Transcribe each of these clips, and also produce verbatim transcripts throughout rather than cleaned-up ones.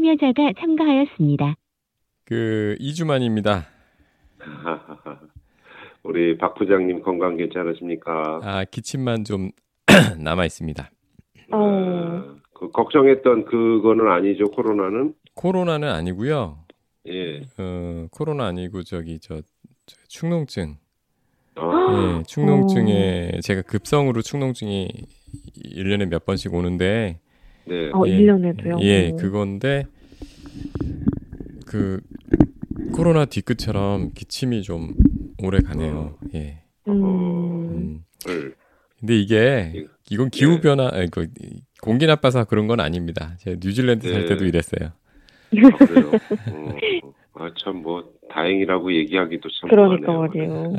참여자가 참가하였습니다. 그 이 주만입니다. 우리 박 부장님 건강 괜찮으십니까? 아, 기침만 좀 남아 있습니다. 어... 그 걱정했던 그거는 아니죠, 코로나는? 코로나는 아니고요. 예. 어, 코로나 아니고 저기 저, 저 축농증. 아. 예, 축농증에 오. 제가 급성으로 축농증이 일 년에 몇 번씩 오는데. 네. 어, 예, 일 년에도요? 예, 그건데 그 코로나 뒤끝처럼 기침이 좀 오래 가네요. 어. 예. 음. 음. 근데 이게 이건 기후 변화, 아니, 그 공기 나빠서 그런 건 아닙니다. 제가 뉴질랜드 네. 살 때도 이랬어요. 그래요. 어, 아, 참 뭐 다행이라고 얘기하기도 참 그러니까 말이에요.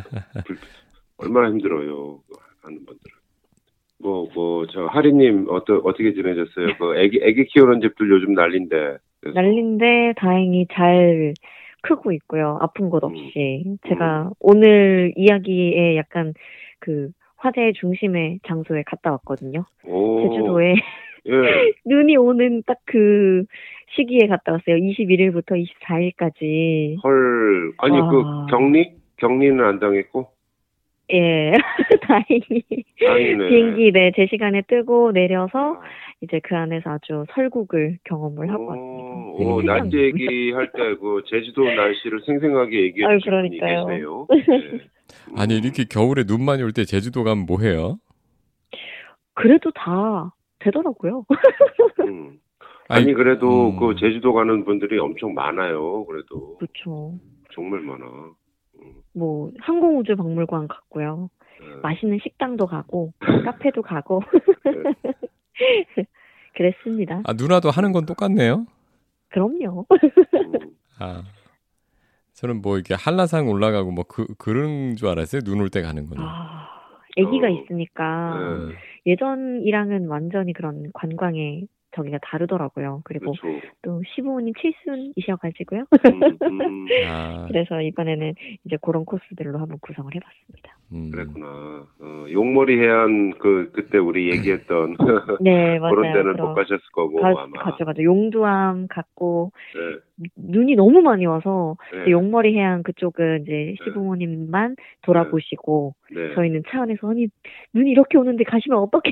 얼마나 힘들어요 하는 분들. 뭐 뭐 저 하리님 어떠 어떻게 지내셨어요? 그 애기 애기 키우는 집들 요즘 난린데. 그래서. 난린데 다행히 잘 크고 있고요. 아픈 곳 없이. 음. 제가 음. 오늘 이야기에 약간 그 화제의 중심의 장소에 갔다 왔거든요. 오. 제주도에. 예. 눈이 오는 딱 그 시기에 갔다 왔어요. 이십일 일부터 이십사 일까지. 헐. 아니 와. 그 격리? 격리는 안 당했고? 예. 다행히. 다행이네. 비행기 네, 제 시간에 뜨고 내려서 이제 그 안에서 아주 설국을 경험을 하고 왔습니다. 오, 날씨 얘기할 때 그 제주도 날씨를 생생하게 얘기해 주시는 분이 계세요. 네. 아니 이렇게 겨울에 눈 많이 올 때 제주도 가면 뭐해요? 그래도 다 되더라고요. 음. 아니 그래도 음. 그 제주도 가는 분들이 엄청 많아요. 그래도. 그렇죠. 정말 많아. 음. 뭐 항공우주박물관 갔고요. 네. 맛있는 식당도 가고 카페도 가고. 네. 그랬습니다. 아 누나도 하는 건 똑같네요. 그럼요. 음. 아 저는 뭐 이렇게 한라산 올라가고 뭐 그 그런 줄 알았어요. 눈 올 때 가는 거는. 아 아기가 어. 있으니까. 네. 예전이랑은 완전히 그런 관광의 저기가 다르더라고요. 그리고 그쵸. 또 시부모님 칠순이셔가지고요. 음, 음. 아. 그래서 이번에는 이제 그런 코스들로 한번 구성을 해봤습니다. 음. 그랬구나. 어, 용머리 해안 그 그때 우리 얘기했던 네, 맞아요. 그런 데는 못 가셨을 거고 가, 아마. 갔죠, 갔죠. 용두암 갔고 네. 눈이 너무 많이 와서 네. 용머리 해안 그쪽은 이제 시부모님만 네. 돌아보시고 네. 저희는 차 안에서 아니 눈이 이렇게 오는데 가시면 어떡해?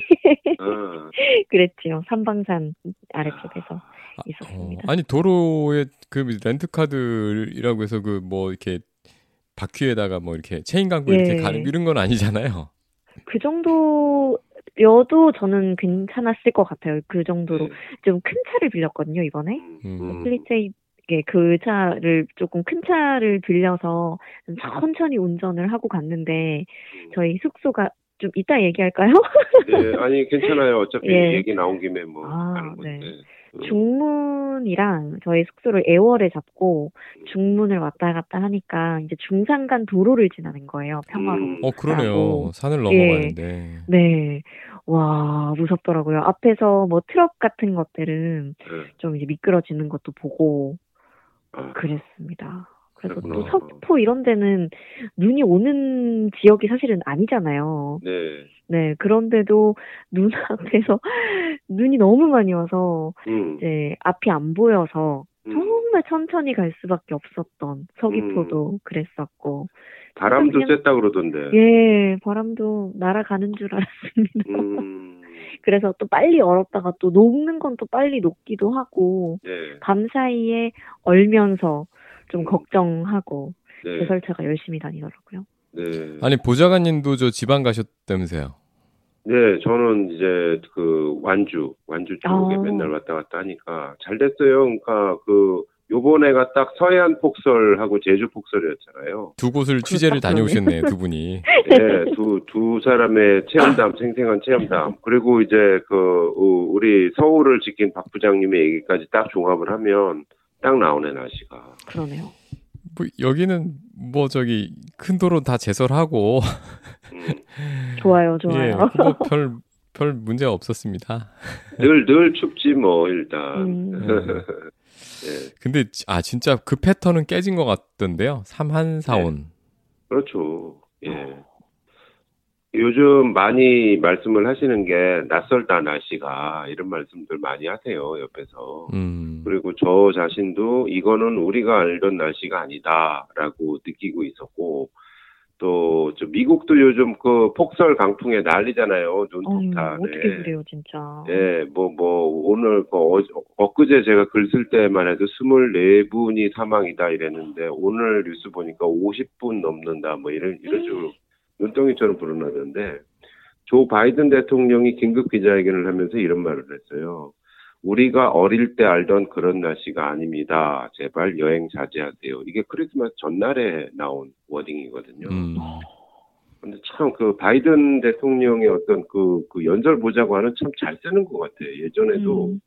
아. 그랬지요. 삼방산. 아래쪽에서 아, 있었습니다. 어, 아니 도로에 그 렌트카들이라고 해서 그 뭐 이렇게 바퀴에다가 뭐 이렇게 체인 감고 예. 이렇게 가는 이런 건 아니잖아요. 그 정도여도 저는 괜찮았을 것 같아요. 그 정도로 네. 좀 큰 차를 빌렸거든요 이번에. 음. 플리체이 그 차를 조금 큰 차를 빌려서 천천히 운전을 하고 갔는데 저희 숙소가 좀 이따 얘기할까요? 네, 아니 괜찮아요. 어차피 예. 얘기 나온 김에 뭐 아, 하는 건데. 네. 음. 중문이랑 저희 숙소를 애월에 잡고 중문을 왔다 갔다 하니까 이제 중산간 도로를 지나는 거예요. 평화로. 음. 어 그러네요. 산을 넘어가는데. 예. 네. 와 무섭더라고요. 앞에서 뭐 트럭 같은 것들은 네. 좀 이제 미끄러지는 것도 보고 아. 그랬습니다. 그래서 그렇구나. 또 서귀포 이런 데는 눈이 오는 지역이 사실은 아니잖아요. 네. 네, 그런데도 눈 앞에서 눈이 너무 많이 와서 음. 이제 앞이 안 보여서 음. 정말 천천히 갈 수밖에 없었던 서귀포도 음. 그랬었고. 바람도 쬐다 그러던데. 예, 바람도 날아가는 줄 알았습니다. 음. 그래서 또 빨리 얼었다가 또 녹는 건 또 빨리 녹기도 하고 네. 밤 사이에 얼면서 좀 걱정하고 네. 개설차가 열심히 다니더라고요. 네. 아니 보좌관님도 저 지방 가셨다면서요? 네, 저는 이제 그 완주, 완주 쪽에 아. 맨날 왔다 갔다 하니까 잘 됐어요. 그러니까 그 요번에가 딱 서해안 폭설하고 제주 폭설이었잖아요. 두 곳을 취재를 다녀오셨네요, 두 분이. 네, 두, 두 사람의 체험담, 생생한 체험담. 그리고 이제 그 우리 서울을 지킨 박 부장님의 얘기까지 딱 종합을 하면 딱 나오네 날씨가. 그러네요. 뭐 여기는 뭐 저기 큰 도로 다 제설하고. 음. 좋아요, 좋아요. 예, 뭐 별, 별 문제 없었습니다. 늘, 늘 춥지 뭐 일단. 음. 네. 근데 아 진짜 그 패턴은 깨진 것 같던데요. 삼한사온. 네. 그렇죠. 예. 요즘 많이 말씀을 하시는 게 낯설다 날씨가 이런 말씀들 많이 하세요 옆에서. 음. 그리고 저 자신도 이거는 우리가 알던 날씨가 아니다라고 느끼고 있었고, 또 저 미국도 요즘 그 폭설 강풍에 난리잖아요. 눈폭탄에. 어떻게 그래요 진짜. 예, 뭐 뭐 오늘 그 어, 엊그제 제가 글 쓸 때만 해도 스물네 분이 사망이다 이랬는데 오늘 뉴스 보니까 오십 분 넘는다 뭐 이런 이런 식으로. 눈덩이처럼 불어나던데, 조 바이든 대통령이 긴급 기자회견을 하면서 이런 말을 했어요. 우리가 어릴 때 알던 그런 날씨가 아닙니다. 제발 여행 자제하세요. 이게 크리스마스 전날에 나온 워딩이거든요. 음. 근데 참 그 바이든 대통령의 어떤 그, 그 연설 보좌관은 참 잘 쓰는 것 같아요. 예전에도 음.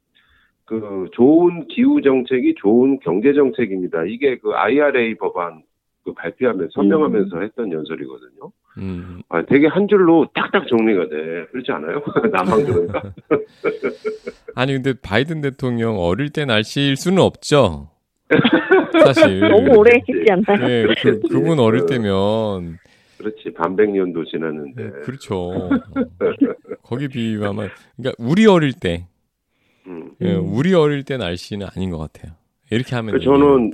그 좋은 기후 정책이 좋은 경제 정책입니다. 이게 그 아이알에이 법안 그 발표하면서 설명하면서 음. 했던 연설이거든요. 음. 아, 되게 한 줄로 딱딱 정리가 돼. 그렇지 않아요? 남방 그러니까. 아니 근데 바이든 대통령 어릴 때 날씨일 수는 없죠. 사실. 너무 오래 했지 않나요? 네, 그, 그분 어릴 때면. 그렇지. 반백년도 지났는데. 네, 그렇죠. 거기 비하면, 그러니까 우리 어릴 때, 음. 예, 우리 어릴 때 날씨는 아닌 것 같아요. 이렇게 하면. 저는.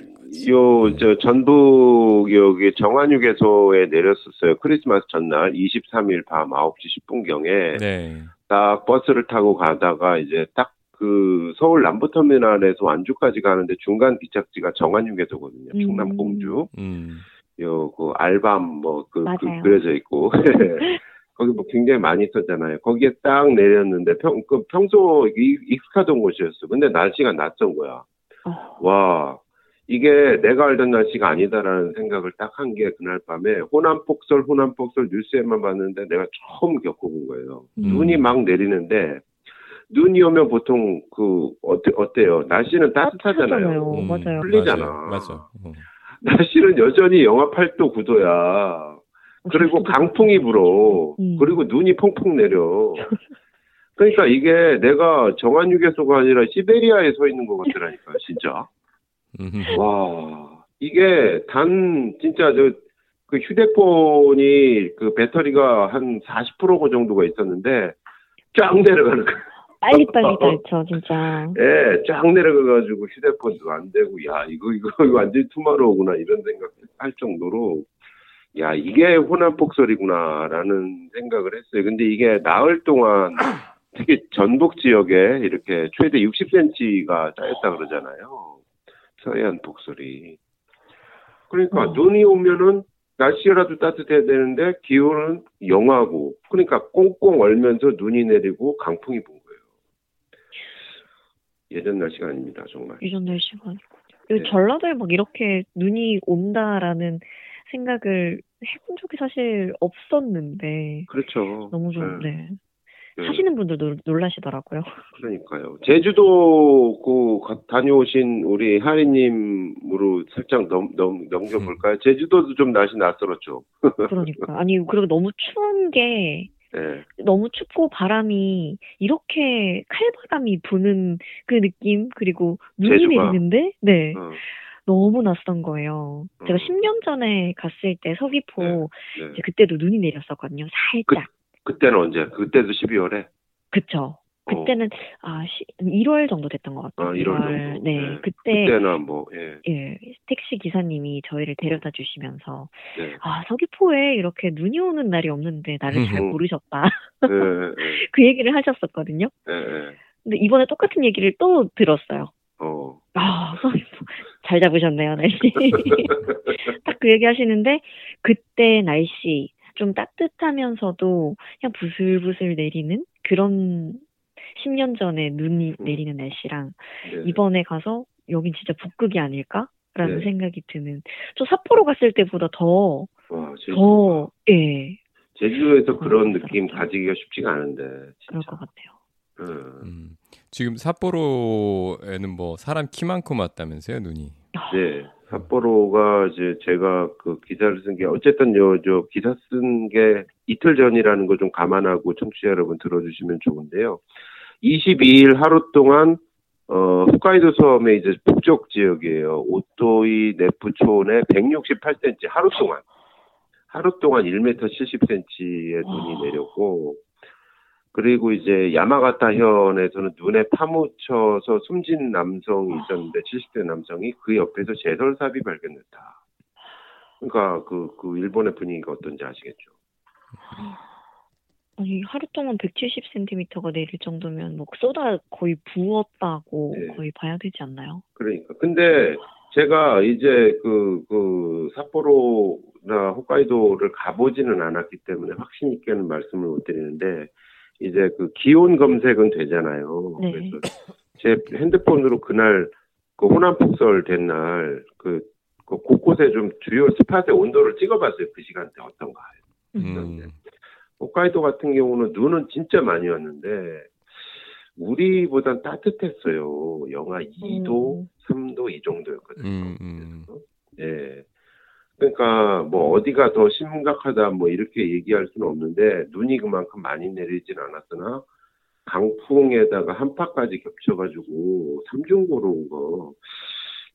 요, 저, 전북, 여기, 정안휴게소에 내렸었어요. 크리스마스 전날, 이십삼 일 밤 아홉 시 십 분경에. 네. 딱 버스를 타고 가다가, 이제 딱 그, 서울 남부터미널에서 완주까지 가는데 중간 기착지가 정안휴게소거든요. 음. 충남 공주. 음. 요, 그, 알밤, 뭐, 그, 그 그려져 있고. 거기 뭐 굉장히 많이 있었잖아요. 거기에 딱 내렸는데, 평, 그 평소 익숙하던 곳이었어. 근데 날씨가 낯선 거야. 어. 와. 이게 내가 알던 날씨가 아니다라는 생각을 딱 한 게 그날 밤에 호남 폭설, 호남 폭설 뉴스에만 봤는데 내가 처음 겪어본 거예요. 음. 눈이 막 내리는데 눈이 오면 보통 그 어때, 어때요? 날씨는 따뜻하잖아요. 음, 맞아요. 풀리잖아. 맞아. 음. 날씨는 여전히 영하 팔도 구도야. 그리고 강풍이 불어. 음. 그리고 눈이 펑펑 내려. 그러니까 이게 내가 정안휴게소가 아니라 시베리아에 서 있는 것 같더라니까 진짜. 와, 이게 단, 진짜 저, 그 휴대폰이 그 배터리가 한 사십 퍼센트 정도가 있었는데, 쫙 내려가는 거예요. 빨리빨리 닳죠, 진짜. 예, 쫙 내려가가지고 휴대폰도 안 되고, 야, 이거, 이거, 이거 완전히 투마로우구나, 이런 생각 할 정도로, 야, 이게 호남 폭설이구나라는 생각을 했어요. 근데 이게 나흘 동안, 특히 전북 지역에 이렇게 최대 육십 센티미터가 쌓였다 그러잖아요. 서해안 폭설이. 그러니까 어. 눈이 오면은 날씨라도 따뜻해야 되는데 기온은 영하고, 그러니까 꽁꽁 얼면서 눈이 내리고 강풍이 분 거예요. 예전 날씨가 아닙니다, 정말. 예전 날씨가 아니고. 네. 전라도에 막 이렇게 눈이 온다라는 생각을 해본 적이 사실 없었는데. 그렇죠. 너무 좋은데. 네. 하시는 분들도 놀라시더라고요. 그러니까요. 제주도 그 다녀오신 우리 하리님으로 살짝 넘, 넘, 넘겨볼까요? 음. 제주도도 좀 날씨 낯설었죠. 그러니까. 아니, 그리고 너무 추운 게 네. 너무 춥고 바람이 이렇게 칼바람이 부는 그 느낌, 그리고 눈이 제주가. 내리는데 네. 어. 너무 낯선 거예요. 어. 제가 십 년 전에 갔을 때 서귀포 네. 네. 이제 그때도 눈이 내렸었거든요. 살짝. 그... 그때는 언제? 그때도 십이월에? 그쵸. 그때는 어. 아 시, 일월 정도 됐던 것 같아요. 아, 일월 정도. 네, 네. 그때, 그때는 뭐 예. 예, 택시 기사님이 저희를 데려다 주시면서 네. 아 서귀포에 이렇게 눈이 오는 날이 없는데 나를 잘 모르셨다. 네, 네. 그 얘기를 하셨었거든요. 네. 근데 이번에 똑같은 얘기를 또 들었어요. 어. 아 서귀포 잘 잡으셨네요 날씨. 딱 그 얘기 하시는데 그때 날씨. 좀 따뜻하면서도 그냥 부슬부슬 내리는 그런 십 년 전에 눈이 내리는 날씨랑 네. 이번에 가서 여긴 진짜 북극이 아닐까라는 네. 생각이 드는. 저 삿포로 갔을 때보다 더, 와, 더, 예. 제주도에서 어, 그런 그렇구나. 느낌 가지기가 쉽지가 않은데. 진짜. 그럴 것 같아요. 음. 음. 지금 삿포로에는 뭐 사람 키만큼 왔다면서요, 눈이? 네. 삿포로가 이제 제가 그 기사를 쓴 게 어쨌든 요 저 기사 쓴 게 이틀 전이라는 거 좀 감안하고 청취자 여러분 들어주시면 좋은데요. 이십이 일 하루 동안 어 홋카이도 섬의 이제 북쪽 지역이에요. 오토이 네프촌에 백육십팔 센티미터 하루 동안 하루 동안 일 미터 칠십 센티미터의 눈이 와. 내렸고, 그리고 이제 야마가타 현에서는 눈에 파묻혀서 숨진 남성이 있었는데, 칠십 대 남성이 그 옆에서 제설삽이 발견됐다. 그러니까 그, 그 일본의 분위기가 어떤지 아시겠죠? 아니, 하루 동안 백칠십 센티미터가 내릴 정도면 뭐 쏟아 거의 부었다고 네. 거의 봐야 되지 않나요? 그러니까. 근데 제가 이제 그, 그, 삿포로나 홋카이도를 가보지는 않았기 때문에 확신 있게는 말씀을 못 드리는데, 이제 그 기온 검색은 되잖아요. 네. 그래서 제 핸드폰으로 그날 그 호남 폭설 된 날 그 그 곳곳에 좀 주요 스팟의 온도를 찍어봤어요. 그 시간대 어떤가. 음. 홋카이도 같은 경우는 눈은 진짜 많이 왔는데 우리보단 따뜻했어요. 영하 이 도, 음. 삼 도 이 정도였거든요. 음, 음. 예. 그러니까 뭐 어디가 더 심각하다 뭐 이렇게 얘기할 수는 없는데 눈이 그만큼 많이 내리진 않았으나 강풍에다가 한파까지 겹쳐가지고 삼중고로 온 거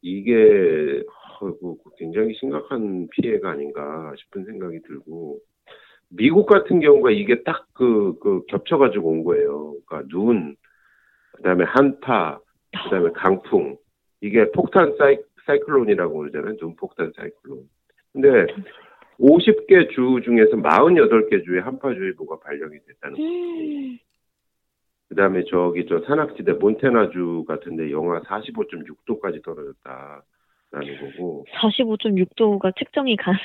이게 어이구, 굉장히 심각한 피해가 아닌가 싶은 생각이 들고 미국 같은 경우가 이게 딱 그 그 겹쳐가지고 온 거예요. 그러니까 눈, 그다음에 한파, 그다음에 강풍 이게 폭탄 사이 사이클론이라고 그러잖아요. 눈 폭탄 사이클론. 근데 오십 개 주 중에서 사십팔 개 주에 한파주의보가 발령이 됐다는 거예요. 음. 그다음에 저기 저 산악지대 몬테나주 같은데 영하 사십오 점 육 도까지 떨어졌다라는 거고. 사십오 점 육 도가 측정이 가능한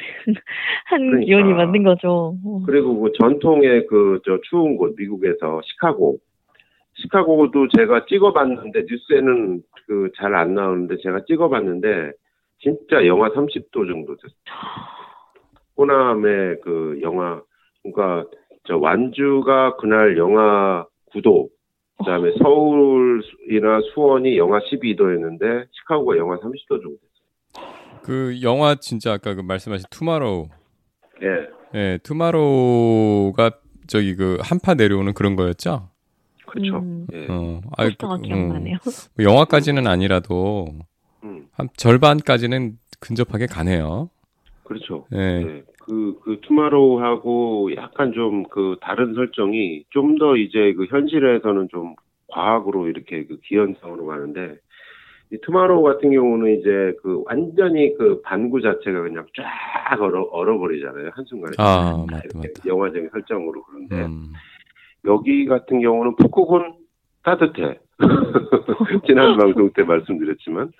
그러니까. 위원이 만든 거죠. 어. 그리고 그 전통의 그 저 추운 곳 미국에서 시카고. 시카고도 제가 찍어봤는데 뉴스에는 그 잘 안 나오는데 제가 찍어봤는데. 진짜 영하 삼십 도 정도 됐어요. 호남의 그 영하, 그러니까 저 완주가 그날 영하 구 도, 그 다음에 서울이나 수원이 영하 십이 도였는데 시카고가 영하 삼십 도 정도 됐어요. 그 영화 진짜 아까 그 말씀하신 투마로우. 예. 예, 투마로우가 저기 그 한파 내려오는 그런 거였죠? 그렇죠. 음, 예. 어, 아이, 기억나네요. 음, 영화까지는 아니라도 음. 한 절반까지는 근접하게 가네요. 그렇죠. 네. 네. 그, 그, 투마로우하고 약간 좀 그 다른 설정이 좀 더 이제 그 현실에서는 좀 과학으로 이렇게 그 기현상으로 가는데, 이 투마로우 같은 경우는 이제 그 완전히 그 반구 자체가 그냥 쫙 얼어, 얼어버리잖아요. 한순간에. 아, 맞다, 맞다. 영화적인 설정으로 그런데, 음. 여기 같은 경우는 북극은 따뜻해. 지난 방송 때 말씀드렸지만,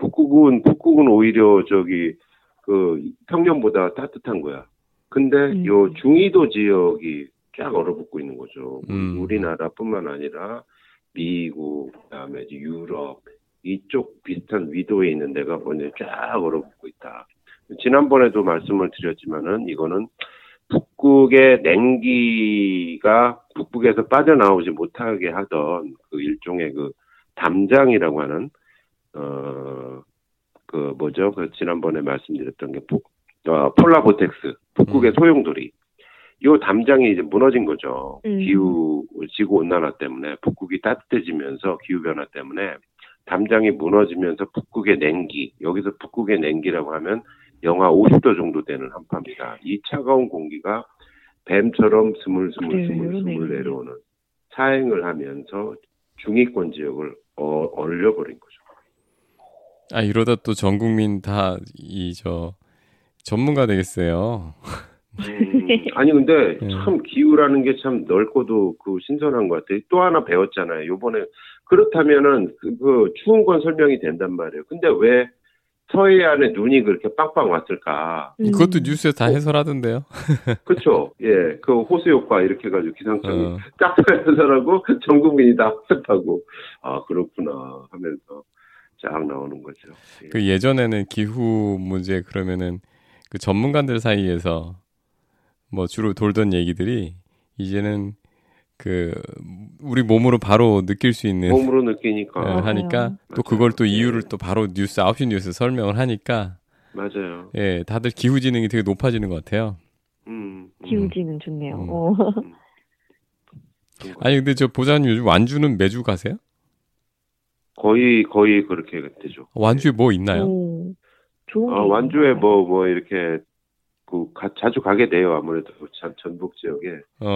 북극은, 북극은 오히려 저기, 그, 평년보다 따뜻한 거야. 근데 음. 요 중위도 지역이 쫙 얼어붙고 있는 거죠. 음. 우리나라뿐만 아니라 미국, 그 다음에 유럽, 이쪽 비슷한 위도에 있는 데가 먼저 쫙 얼어붙고 있다. 지난번에도 말씀을 드렸지만은 이거는 북극의 냉기가 북극에서 빠져나오지 못하게 하던 그 일종의 그 담장이라고 하는 어, 그, 뭐죠? 그, 지난번에 말씀드렸던 게, 북, 어, 폴라보텍스, 북극의 소용돌이. 요 담장이 이제 무너진 거죠. 음. 기후, 지구온난화 때문에, 북극이 따뜻해지면서, 기후변화 때문에, 담장이 무너지면서 북극의 냉기, 여기서 북극의 냉기라고 하면 영하 오십 도 정도 되는 한파입니다. 이 차가운 공기가 뱀처럼 스물스물 스물스물 스물 내려오는 사행을 하면서 중위권 지역을 어, 얼려버린 거죠. 아, 이러다 또 전 국민 다, 이, 저, 전문가 되겠어요. 음, 아니, 근데 참 기후라는 게 참 넓고도 그 신선한 것 같아요. 또 하나 배웠잖아요. 요번에. 그렇다면은 그, 그 추운 건 설명이 된단 말이에요. 근데 왜 서해안에 눈이 그렇게 빵빵 왔을까? 음. 그것도 뉴스에 다 해설하던데요. 그렇죠. 예. 그 호수 효과 이렇게 해가지고 기상청이 딱 어. 해설하고 전 국민이 다 학습하고. 아, 그렇구나 하면서. 쫙 나오는 거죠. 예. 그 예전에는 기후 문제 그러면은 그 전문가들 사이에서 뭐 주로 돌던 얘기들이 이제는 그 우리 몸으로 바로 느낄 수 있는 몸으로 느끼니까 어, 하니까 맞아요. 또 그걸 또 이유를 또 바로 뉴스 아홉 시 뉴스 설명을 하니까 맞아요. 예, 다들 기후 지능이 되게 높아지는 것 같아요. 음, 음. 기후 지능 좋네요. 음. 아니 근데 저 보자님 요즘 완주는 매주 가세요? 거의 거의 그렇게 되죠. 완주에 뭐 있나요? 오, 좋은 어, 완주에 뭐뭐 뭐 이렇게 그 가, 자주 가게 돼요. 아무래도 전, 전북 지역에 어...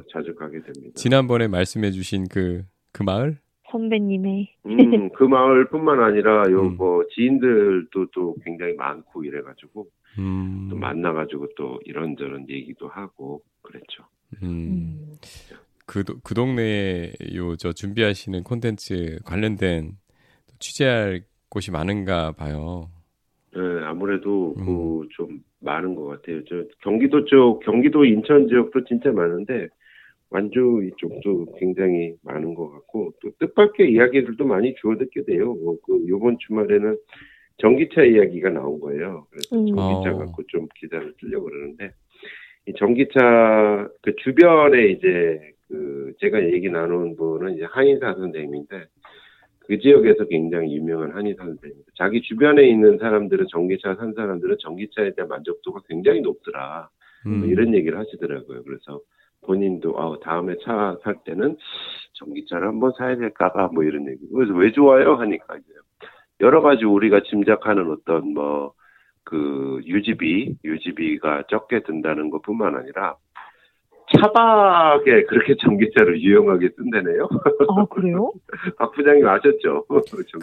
어, 자주 가게 됩니다. 지난번에 말씀해주신 그, 그 마을? 선배님의 음, 그 마을뿐만 아니라 요 뭐 음. 지인들도 또 굉장히 많고 이래가지고 음. 또 만나가지고 또 이런저런 얘기도 하고 그랬죠. 음. 그, 그 동네에 요 저 준비하시는 콘텐츠 관련된 취재할 곳이 많은가 봐요. 네, 아무래도 음. 그 좀 많은 것 같아요. 저 경기도 쪽, 경기도 인천 지역도 진짜 많은데. 완주 이쪽도 굉장히 많은 것 같고 또 뜻밖의 이야기들도 많이 주워 듣게 돼요. 뭐 그 이번 주말에는 전기차 이야기가 나온 거예요. 그래서 음. 전기차 갖고 좀 기사를 쓰려고 그러는데 이 전기차 그 주변에 이제 그 제가 얘기 나눈 분은 이제 한의사 선생님인데 그 지역에서 굉장히 유명한 한의사 선생님입니다. 자기 주변에 있는 사람들은 전기차 산 사람들은 전기차에 대한 만족도가 굉장히 높더라. 음. 뭐 이런 얘기를 하시더라고요. 그래서 본인도 아 다음에 차 살 때는 전기차를 한번 사야 될까봐 뭐 이런 얘기. 그래서 왜 좋아요 하니까 이제 여러 가지 우리가 짐작하는 어떤 뭐 그 유지비 유지비가 적게 든다는 것뿐만 아니라 차박에 그렇게 전기차를 유용하게 쓴다네요. 아 그래요? 박 부장님 아셨죠?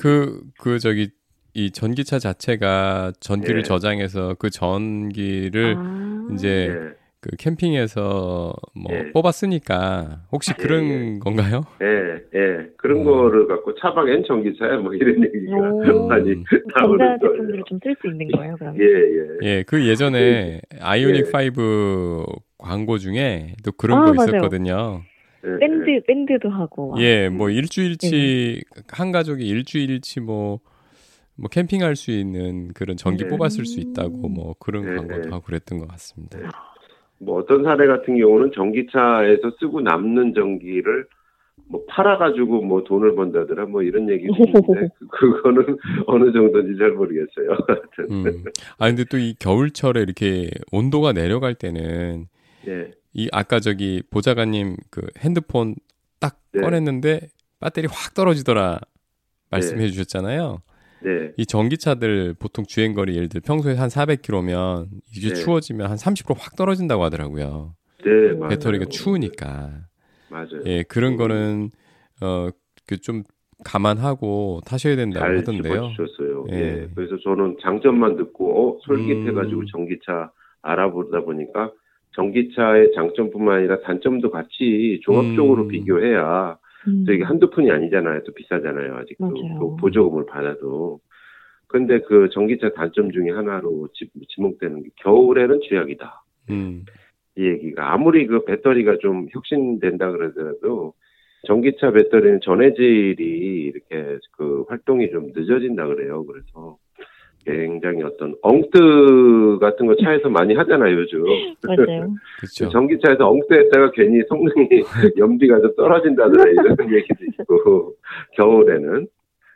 그 그 저기. 이 전기차 자체가 전기를 예. 저장해서 그 전기를 아~ 이제 예. 그 캠핑에서 뭐 예. 뽑았으니까 혹시 그런 예. 건가요? 예, 예. 그런 음. 거를 갖고 차박엔 전기차야 뭐 이런 얘기가 많이 나오는 거예요. 전자제품들을 좀 쓸 수 있는 거예요, 그럼? 예, 예. 예, 그 예전에 예. 아이오닉 파이브 예. 광고 중에 또 그런 아, 거 있었거든요. 맞아요. 예, 밴드, 예. 밴드도 하고. 예, 뭐 일주일치, 예. 한 가족이 일주일치 뭐 뭐 캠핑할 수 있는 그런 전기 네. 뽑았을 수 있다고 뭐 그런 네. 광고도 하고 그랬던 것 같습니다. 네. 뭐 어떤 사례 같은 경우는 전기차에서 쓰고 남는 전기를 뭐 팔아가지고 뭐 돈을 번다더라 뭐 이런 얘기도 있는데 그거는 어느 정도인지 잘 모르겠어요. 음. 아 근데 또 이 겨울철에 이렇게 온도가 내려갈 때는 네. 이 아까 저기 보좌관님 그 핸드폰 딱 네. 꺼냈는데 배터리 확 떨어지더라 말씀해 네. 주셨잖아요. 네. 이 전기차들 보통 주행거리 예를 들어 평소에 한 사백 킬로미터면 이제 네. 추워지면 한 삼십 퍼센트 확 떨어진다고 하더라고요. 네, 맞아요. 배터리가 추우니까. 맞아요. 예, 그런 거는 어 그 좀 감안하고 타셔야 된다고 잘 하던데요. 짚어주셨어요. 예. 예. 그래서 저는 장점만 듣고 어, 솔깃해가지고 음... 전기차 알아보다 보니까 전기차의 장점뿐만 아니라 단점도 같이 종합적으로 음... 비교해야. 음. 이게 한두 푼이 아니잖아요. 또 비싸잖아요. 아직도. 또 보조금을 받아도. 근데 그 전기차 단점 중에 하나로 지, 지목되는 게 겨울에는 쥐약이다. 음. 이 얘기가. 아무리 그 배터리가 좀 혁신된다 그러더라도 전기차 배터리는 전해질이 이렇게 그 활동이 좀 늦어진다 그래요. 그래서 굉장히 어떤 엉뜨 같은 거 차에서 많이 하잖아요, 요즘. 맞아요. 그렇죠. 전기차에서 엉뜨했다가 괜히 성능이 연비가 좀 떨어진다더라 이런 얘기도 있고 겨울에는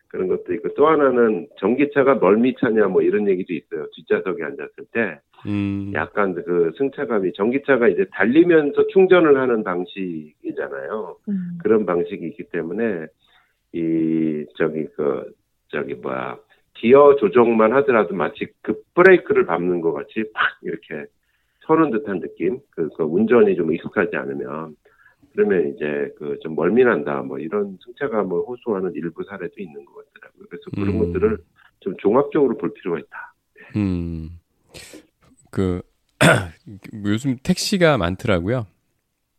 그런 것도 있고 또 하나는 전기차가 멀미차냐 뭐 이런 얘기도 있어요. 뒷좌석에 앉았을 때 음. 약간 그 승차감이 전기차가 이제 달리면서 충전을 하는 방식이잖아요. 음. 그런 방식이 있기 때문에 이 저기 그 저기 뭐야. 기어 조정만 하더라도 마치 급 브레이크를 밟는 것 같이 팍 이렇게 서는 듯한 느낌. 그, 그 운전이 좀 익숙하지 않으면 그러면 이제 그 좀 멀미난다 뭐 이런 승차감을 호소하는 일부 사례도 있는 것 같더라고요. 그래서 그런 음. 것들을 좀 종합적으로 볼 필요가 있다. 네. 음, 그 요즘 택시가 많더라고요.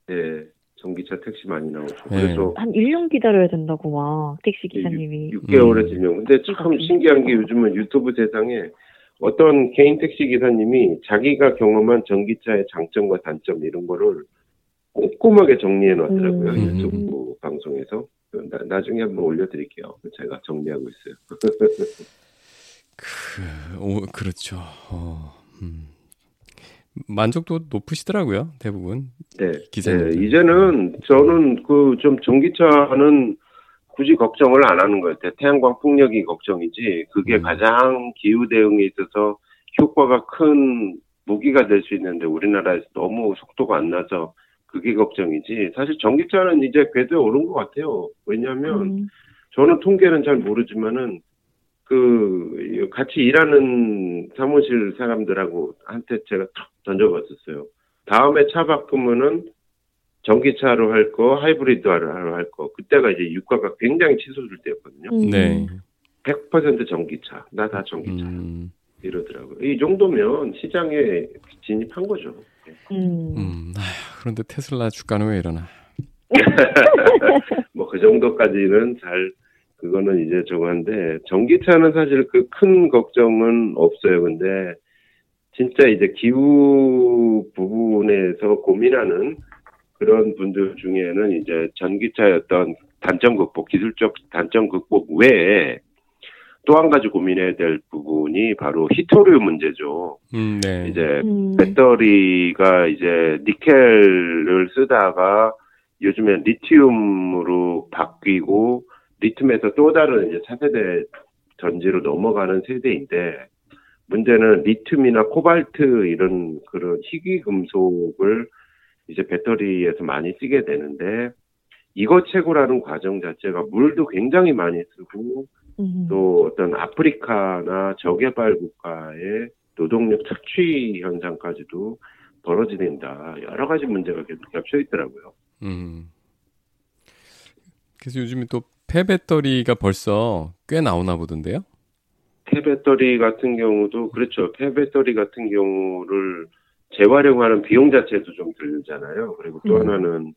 네. 전기차 택시 많이 나오죠. 네. 그래서 한 일 년 기다려야 된다고 막 택시 기사님이. 육 개월에 지명. 근데 참 신기한 게 요즘은 유튜브 세상에 어떤 개인 택시 기사님이 자기가 경험한 전기차의 장점과 단점 이런 거를 꼼꼼하게 정리해 놨더라고요. 음. 유튜브 방송에서. 나, 나중에 한번 올려드릴게요. 제가 정리하고 있어요. 그, 오, 그렇죠. 어, 음. 만족도 높으시더라고요, 대부분. 네. 기사님. 네, 이제는 저는 그 좀 전기차는 굳이 걱정을 안 하는 것 같아요. 태양광 풍력이 걱정이지, 그게 음. 가장 기후 대응에 있어서 효과가 큰 무기가 될 수 있는데 우리나라에서 너무 속도가 안 나서 그게 걱정이지. 사실 전기차는 이제 궤도에 오른 것 같아요. 왜냐하면 음. 저는 통계는 잘 모르지만은 그 같이 일하는 사무실 사람들하고 한테 제가 툭 던져봤었어요. 다음에 차 바꾸면은 전기차로 할 거, 하이브리드화로 할 거. 그때가 이제 유가가 굉장히 치솟을 때였거든요. 네. 백 퍼센트 전기차. 나 다 전기차. 음. 이러더라고요. 이 정도면 시장에 진입한 거죠. 음. 음. 아휴, 그런데 테슬라 주가는 왜 이러나? 뭐 그 정도까지는 잘 그거는 이제 저건데 전기차는 사실 그 큰 걱정은 없어요. 근데 진짜 이제 기후 부분에서 고민하는 그런 분들 중에는 이제 전기차의 어떤 단점 극복, 기술적 단점 극복 외에 또 한 가지 고민해야 될 부분이 바로 희토류 문제죠. 음, 네. 이제 음. 배터리가 이제 니켈을 쓰다가 요즘에 리튬으로 바뀌고 리튬에서 또 다른 이제 차세대 전지로 넘어가는 세대인데 문제는 리튬이나 코발트 이런 그런 희귀금속을 이제 배터리에서 많이 쓰게 되는데 이거채굴하는 과정 자체가 물도 굉장히 많이 쓰고 음. 또 어떤 아프리카나 저개발 국가의 노동력 착취 현상까지도 벌어진다. 여러 가지 문제가 계속 겹쳐 있더라고요. 음. 그래서 요즘에 또 폐배터리가 벌써 꽤 나오나 보던데요? 폐배터리 같은 경우도 그렇죠. 폐배터리 같은 경우를 재활용하는 비용 자체도 좀 들잖아요. 그리고 또 음. 하나는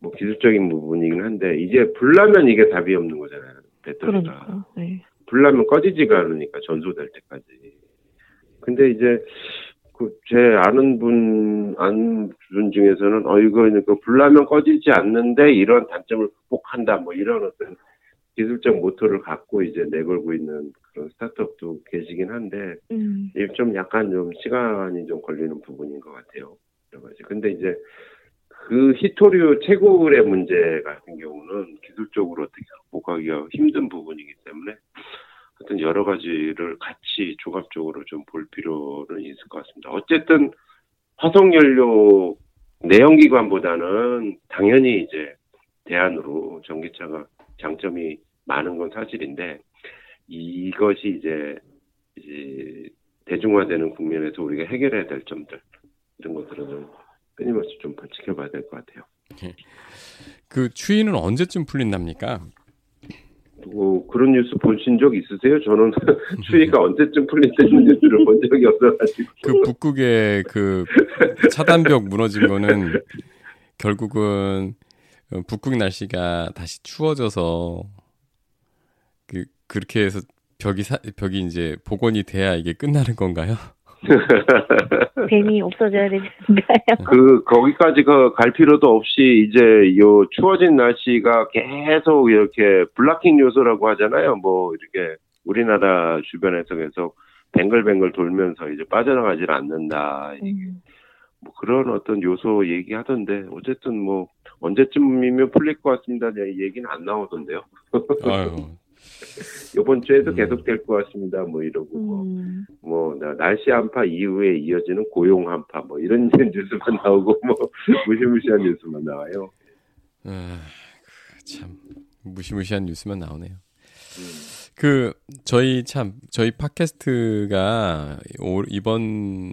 뭐 기술적인 부분이긴 한데 이제 불나면 이게 답이 없는 거잖아요. 배터리가. 그러니까, 네. 불나면 꺼지지가 않으니까 전소될 때까지. 근데 이제 그 제 아는 분, 아는 분 중에서는 어 이거 그 불나면 꺼지지 않는데 이런 단점을 극복한다 뭐 이런 어떤 기술적 모토를 갖고 이제 내걸고 있는 그런 스타트업도 계시긴 한데 음. 좀 약간 좀 시간이 좀 걸리는 부분인 것 같아요. 여러 가지. 근데 이제 그 희토류 채굴의 문제 같은 경우는 기술적으로 어떻게 극복하기가 힘든 부분이기 때문에 어떤 여러 가지를 같이 종합적으로 좀 볼 필요는 있을 것 같습니다. 어쨌든 화석연료 내연기관보다는 당연히 이제 대안으로 전기차가 장점이 많은 건 사실인데 이것이 이제, 이제 대중화되는 국면에서 우리가 해결해야 될 점들 이런 것들은 좀 끊임없이 좀 지켜봐야 될 것 같아요. 그 추이는 언제쯤 풀린답니까? 뭐 그런 뉴스 보신 적 있으세요? 저는 추위가 언제쯤 풀린다는 뉴스를 본 적이 없어가지고. 그 북극의 그 차단벽 무너진 거는 결국은 북극 날씨가 다시 추워져서 그 그렇게 해서 벽이 사, 벽이 이제 복원이 돼야 이게 끝나는 건가요? 뱀이 없어져야 되는가요? 그 거기까지 그 갈 필요도 없이 이제 요 추워진 날씨가 계속 이렇게 블락킹 요소라고 하잖아요. 뭐 이렇게 우리나라 주변에서 계속 뱅글뱅글 돌면서 이제 빠져나가질 않는다. 음. 뭐 그런 어떤 요소 얘기하던데 어쨌든 뭐 언제쯤이면 풀릴 것 같습니다. 이 얘기는 안 나오던데요. 아유. 이번 주에도 음. 계속될 것 같습니다. 뭐 이러고 음. 뭐, 뭐 날씨 한파 이후에 이어지는 고용 한파 뭐 이런 뉴스만 나오고 뭐 무시무시한 뉴스만 나와요. 아, 참 무시무시한 뉴스만 나오네요. 음. 그 저희 참 저희 팟캐스트가 올, 이번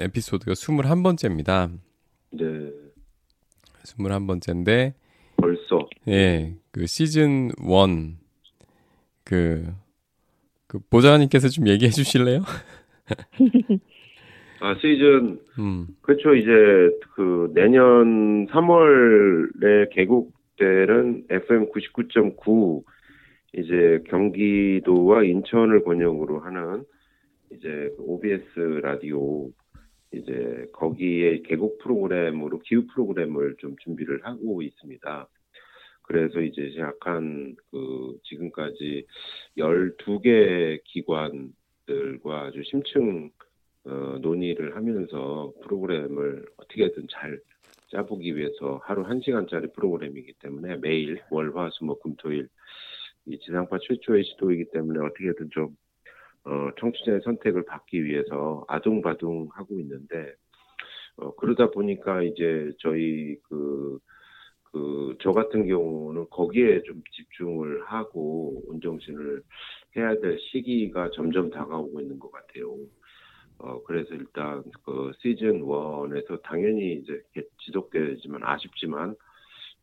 에피소드가 스물한 번째입니다. 네. 스물한 번째인데 벌써 예, 그 시즌 일 그, 그 보좌관님께서 좀 얘기해 주실래요? 아 시즌 음. 그렇죠. 이제 그 내년 삼월에 개국되는 에프엠 구십구 점 구 이제 경기도와 인천을 번역으로 하는 이제 오비에스 라디오 이제 거기에 개국 프로그램으로 기후 프로그램을 좀 준비를 하고 있습니다. 그래서 이제 시작한 그 지금까지 열두 개 기관들과 아주 심층 어, 논의를 하면서 프로그램을 어떻게든 잘 짜보기 위해서 하루 한 시간짜리 프로그램이기 때문에 매일 월, 화, 수, 목, 금, 토일 이 지상파 최초의 시도이기 때문에 어떻게든 좀 어, 청취자의 선택을 받기 위해서 아둥바둥 하고 있는데 어, 그러다 보니까 이제 저희 그 그, 저 같은 경우는 거기에 좀 집중을 하고 온정신을 해야 될 시기가 점점 다가오고 있는 것 같아요. 어, 그래서 일단 그 시즌 일에서 당연히 이제 지속되지만 아쉽지만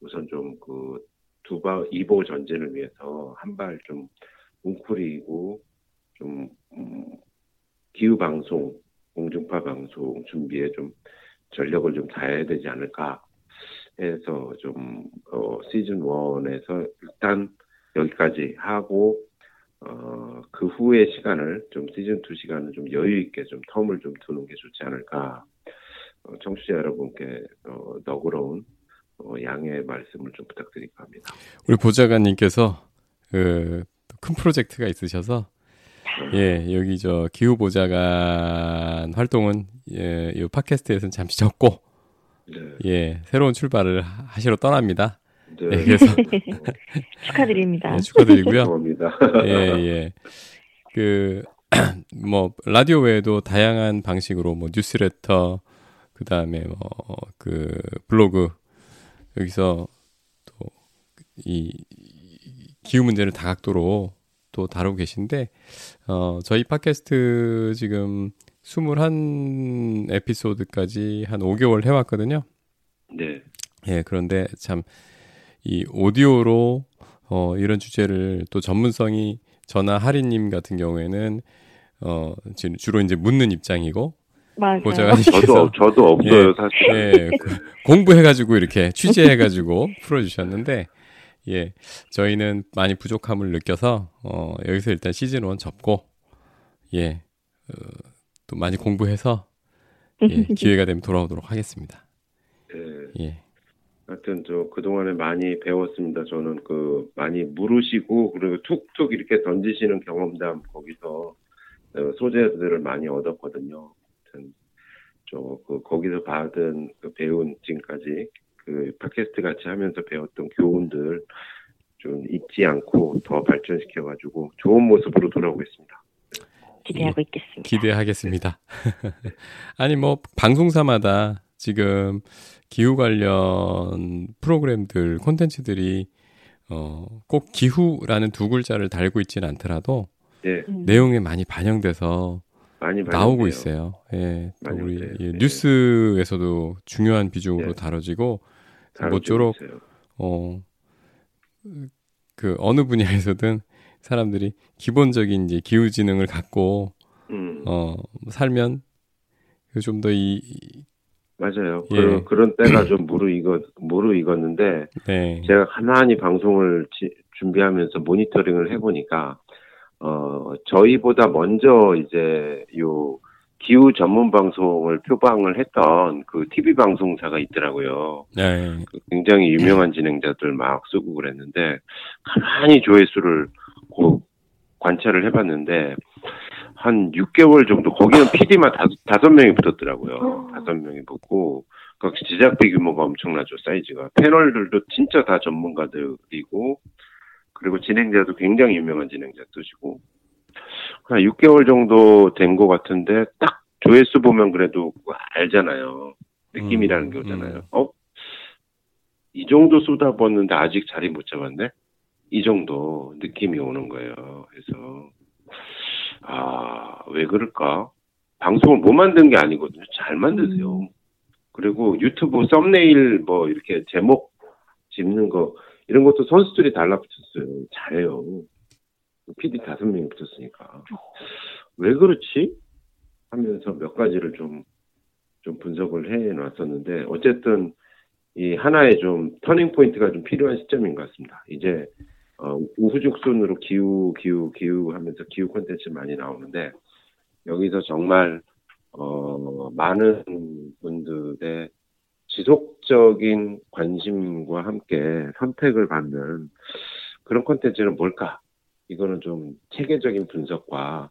우선 좀 그 두 바, 이 보 전진을 위해서 한 발 좀 웅크리고 좀, 음, 기후방송, 공중파 방송 준비에 좀 전력을 좀 다해야 되지 않을까 해서 좀, 어, 시즌 일에서 일단 여기까지 하고, 어, 그 후의 시간을 좀 시즌 이 시간을 좀 여유있게 좀 텀을 좀 두는 게 좋지 않을까. 어, 청취자 여러분께, 어, 너그러운, 어, 양해의 말씀을 좀 부탁드릴까 합니다. 우리 보좌관님께서, 그, 큰 프로젝트가 있으셔서, 예, 여기 저 기후보좌관 활동은, 예, 이 팟캐스트에서는 잠시 접고, 네. 예, 새로운 출발을 하시러 떠납니다. 네. 예, 그래서 축하드립니다. 예, 축하드리고요. 감사합니다. 예, 예. 그, 뭐, 라디오 외에도 다양한 방식으로 뭐, 뉴스레터, 그 다음에 뭐, 그, 블로그, 여기서 또, 이, 기후 문제를 다각도로 또 다루고 계신데, 어, 저희 팟캐스트 지금 이십일 에피소드까지 한 오 개월 해왔거든요. 네. 예, 그런데 참, 이 오디오로, 어, 이런 주제를 또 전문성이 저나 하리님 같은 경우에는, 어, 지금 주로 이제 묻는 입장이고, 맞아요. 보좌관님께서, 저도, 저도 없어요, 예, 사실. 예, 그, 공부해가지고 이렇게 취재해가지고 풀어주셨는데, 예, 저희는 많이 부족함을 느껴서, 어, 여기서 일단 시즌 일 접고, 예, 어, 또 많이 공부해서, 예, 기회가 되면 돌아오도록 하겠습니다. 네. 예. 하여튼 저 그동안에 많이 배웠습니다. 저는 그 많이 물으시고 그리고 툭툭 이렇게 던지시는 경험담 거기서 소재들을 많이 얻었거든요. 하여튼 저 그 거기서 받은 그 배운 지금까지 그 팟캐스트 같이 하면서 배웠던 교훈들 좀 잊지 않고 더 발전시켜가지고 좋은 모습으로 돌아오겠습니다. 기대하고 있겠습니다. 기대하겠습니다. 아니 뭐 방송사마다 지금 기후 관련 프로그램들 콘텐츠들이 어, 꼭 기후라는 두 글자를 달고 있지는 않더라도 네. 내용에 많이 반영돼서 많이 나오고 있어요. 예, 많이 우리 예, 뉴스에서도 중요한 비중으로 네. 다뤄지고 모쪼록 어, 그 어느 분야에서든 사람들이 기본적인 이제 기후 지능을 갖고 음. 어 살면 좀 더 이 맞아요. 예. 그런 그런 때가 좀 무르익어 무르익었는데 네. 제가 가만히 방송을 지, 준비하면서 모니터링을 해보니까 어 저희보다 먼저 이제 요 기후 전문 방송을 표방을 했던 그 티비 방송사가 있더라고요. 네. 그 굉장히 유명한 진행자들 막 쓰고 그랬는데 가만히 조회수를 고, 관찰을 해봤는데 한 육 개월 정도 거기는 피디만 다섯 다섯 명이 붙었더라고요. 다섯 명이 붙고 그 제작비 규모가 엄청나죠. 사이즈가 패널들도 진짜 다 전문가들이고 그리고 진행자도 굉장히 유명한 진행자 뜨시고 한 육 개월 정도 된 것 같은데 딱 조회수 보면 그래도 알잖아요. 느낌이라는 음, 게 오잖아요. 음. 어? 이 정도 쏟아붓는데 아직 자리 못 잡았네? 이 정도 느낌이 오는 거예요. 그래서 아, 왜 그럴까? 방송을 못 만든 게 아니거든요. 잘 만드세요. 음. 그리고 유튜브 썸네일 뭐 이렇게 제목 짚는 거 이런 것도 선수들이 달라붙었어요. 잘해요. 피디 다섯 명이 붙었으니까. 왜 그렇지? 하면서 몇 가지를 좀, 좀 분석을 해 놨었는데 어쨌든 이 하나의 좀 터닝 포인트가 좀 필요한 시점인 것 같습니다. 이제 어, 우후죽순으로 기후 기후 기후 하면서 기후 콘텐츠 많이 나오는데 여기서 정말 어, 많은 분들의 지속적인 관심과 함께 선택을 받는 그런 콘텐츠는 뭘까? 이거는 좀 체계적인 분석과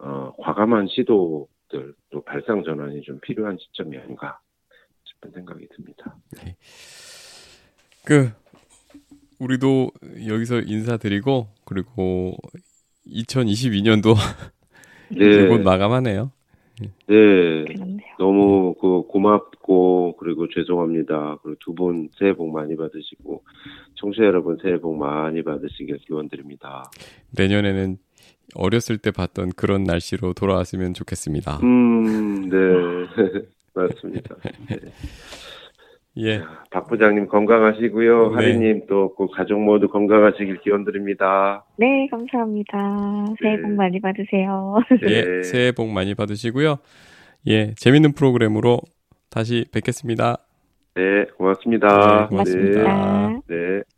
어, 과감한 시도들 또 발상 전환이 좀 필요한 시점이 아닌가? 생각이 듭니다. 네. 그 우리도 여기서 인사드리고 그리고 이천이십이 년도 네. 곧 마감하네요. 네, 그렇네요. 너무 그 고맙고 그리고 죄송합니다. 그리고 두 분 새해 복 많이 받으시고 청취자 여러분 새해 복 많이 받으시길 기원드립니다. 내년에는 어렸을 때 봤던 그런 날씨로 돌아왔으면 좋겠습니다. 음, 네. 맞습니다. 네. 예. 박 부장님 건강하시고요. 네. 하리님 또 그 가족 모두 건강하시길 기원드립니다. 네, 감사합니다. 새해 네. 복 많이 받으세요. 네. 예, 새해 복 많이 받으시고요. 예, 재밌는 프로그램으로 다시 뵙겠습니다. 네, 고맙습니다. 네, 고맙습니다. 고맙습니다. 네.